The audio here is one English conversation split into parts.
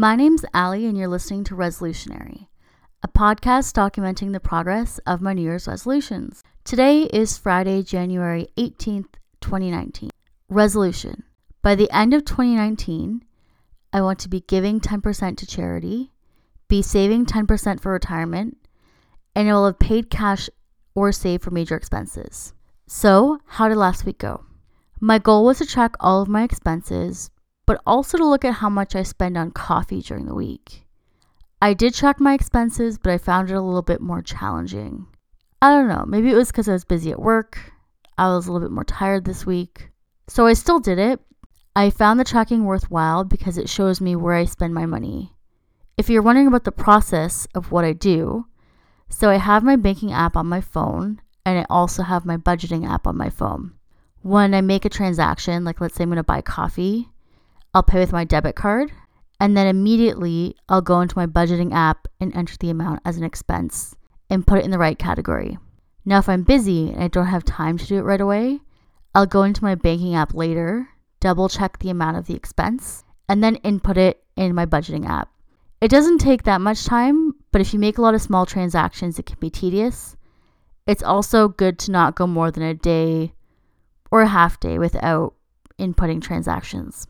My name's Allie, and you're listening to Resolutionary, a podcast documenting the progress of my New Year's resolutions. Today is Friday, January 18th, 2019. Resolution. By the end of 2019, I want to be giving 10% to charity, be saving 10% for retirement, and I will have paid cash or saved for major expenses. So, how did last week go? My goal was to track all of my expenses, but also to look at how much I spend on coffee during the week. I did track my expenses, but I found it a little bit more challenging. I don't know, maybe it was because I was busy at work. I was a little bit more tired this week. So I still did it. I found the tracking worthwhile because it shows me where I spend my money. If you're wondering about the process of what I do, so I have my banking app on my phone, and I also have my budgeting app on my phone. When I make a transaction, like let's say I'm going to buy coffee, I'll pay with my debit card, and then immediately I'll go into my budgeting app and enter the amount as an expense and put it in the right category. Now, if I'm busy and I don't have time to do it right away, I'll go into my banking app later, double check the amount of the expense, and then input it in my budgeting app. It doesn't take that much time, but if you make a lot of small transactions, it can be tedious. It's also good to not go more than a day or a half day without inputting transactions.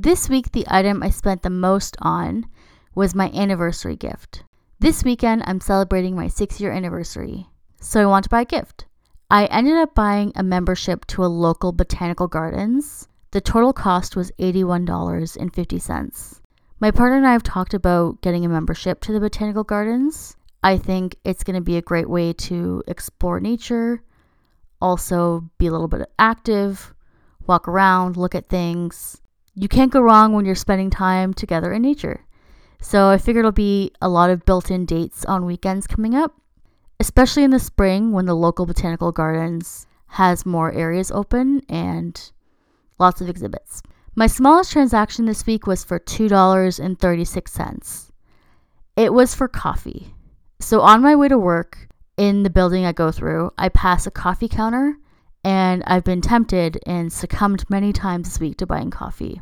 This week, the item I spent the most on was my anniversary gift. This weekend, I'm celebrating my 6-year anniversary, so I want to buy a gift. I ended up buying a membership to a local botanical gardens. The total cost was $81.50. My partner and I have talked about getting a membership to the botanical gardens. I think it's going to be a great way to explore nature, also be a little bit active, walk around, look at things. You can't go wrong when you're spending time together in nature. So I figure it'll be a lot of built-in dates on weekends coming up, especially in the spring when the local botanical gardens has more areas open and lots of exhibits. My smallest transaction this week was for $2.36. It was for coffee. So on my way to work in the building I go through, I pass a coffee counter, and I've been tempted and succumbed many times this week to buying coffee.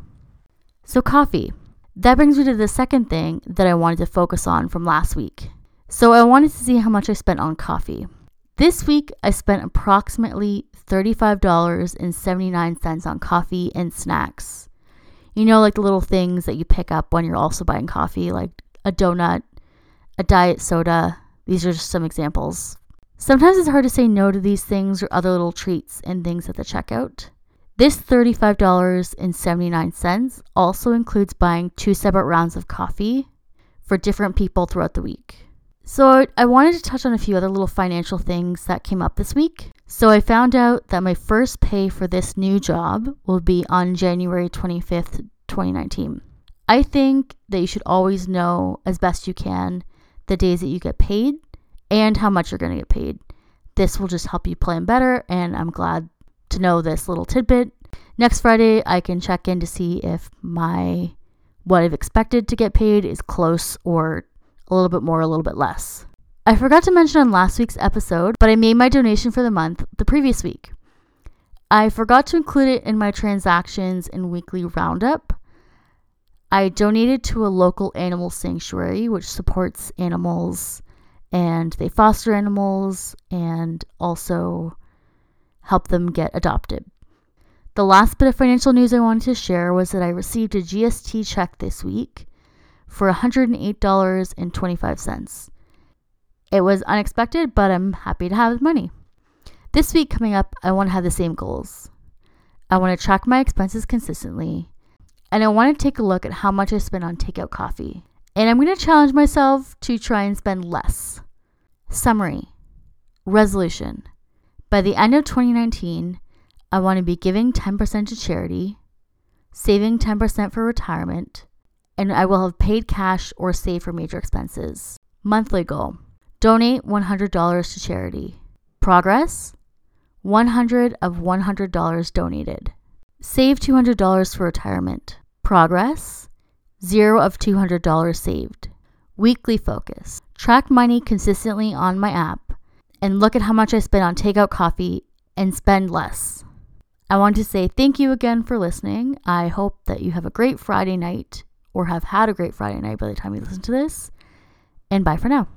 So coffee. That brings me to the second thing that I wanted to focus on from last week. So I wanted to see how much I spent on coffee. This week, I spent approximately $35.79 on coffee and snacks. You know, like the little things that you pick up when you're also buying coffee, like a donut, a diet soda. These are just some examples. Sometimes it's hard to say no to these things or other little treats and things at the checkout. This $35.79 also includes buying 2 separate rounds of coffee for different people throughout the week. So I wanted to touch on a few other little financial things that came up this week. So I found out that my first pay for this new job will be on January 25th, 2019. I think that you should always know as best you can the days that you get paid and how much you're going to get paid. This will just help you plan better, and I'm glad to know this little tidbit. Next Friday, I can check in to see if my what I've expected to get paid is close or a little bit more, a little bit less. I forgot to mention on last week's episode, but I made my donation for the month the previous week. I forgot to include it in my transactions and weekly roundup. I donated to a local animal sanctuary, which supports animals, and they foster animals and also help them get adopted. The last bit of financial news I wanted to share was that I received a GST check this week for $108.25. It was unexpected, but I'm happy to have the money. This week coming up, I want to have the same goals. I want to track my expenses consistently, and I want to take a look at how much I spend on takeout coffee. And I'm going to challenge myself to try and spend less. Summary. Resolution. By the end of 2019, I want to be giving 10% to charity, saving 10% for retirement, and I will have paid cash or saved for major expenses. Monthly goal. Donate $100 to charity. Progress. 100 of $100 donated. Save $200 for retirement. Progress. 0 of $200 saved. Weekly focus. Track money consistently on my app and look at how much I spend on takeout coffee and spend less. I want to say thank you again for listening. I hope that you have a great Friday night or have had a great Friday night by the time you listen to this. And bye for now.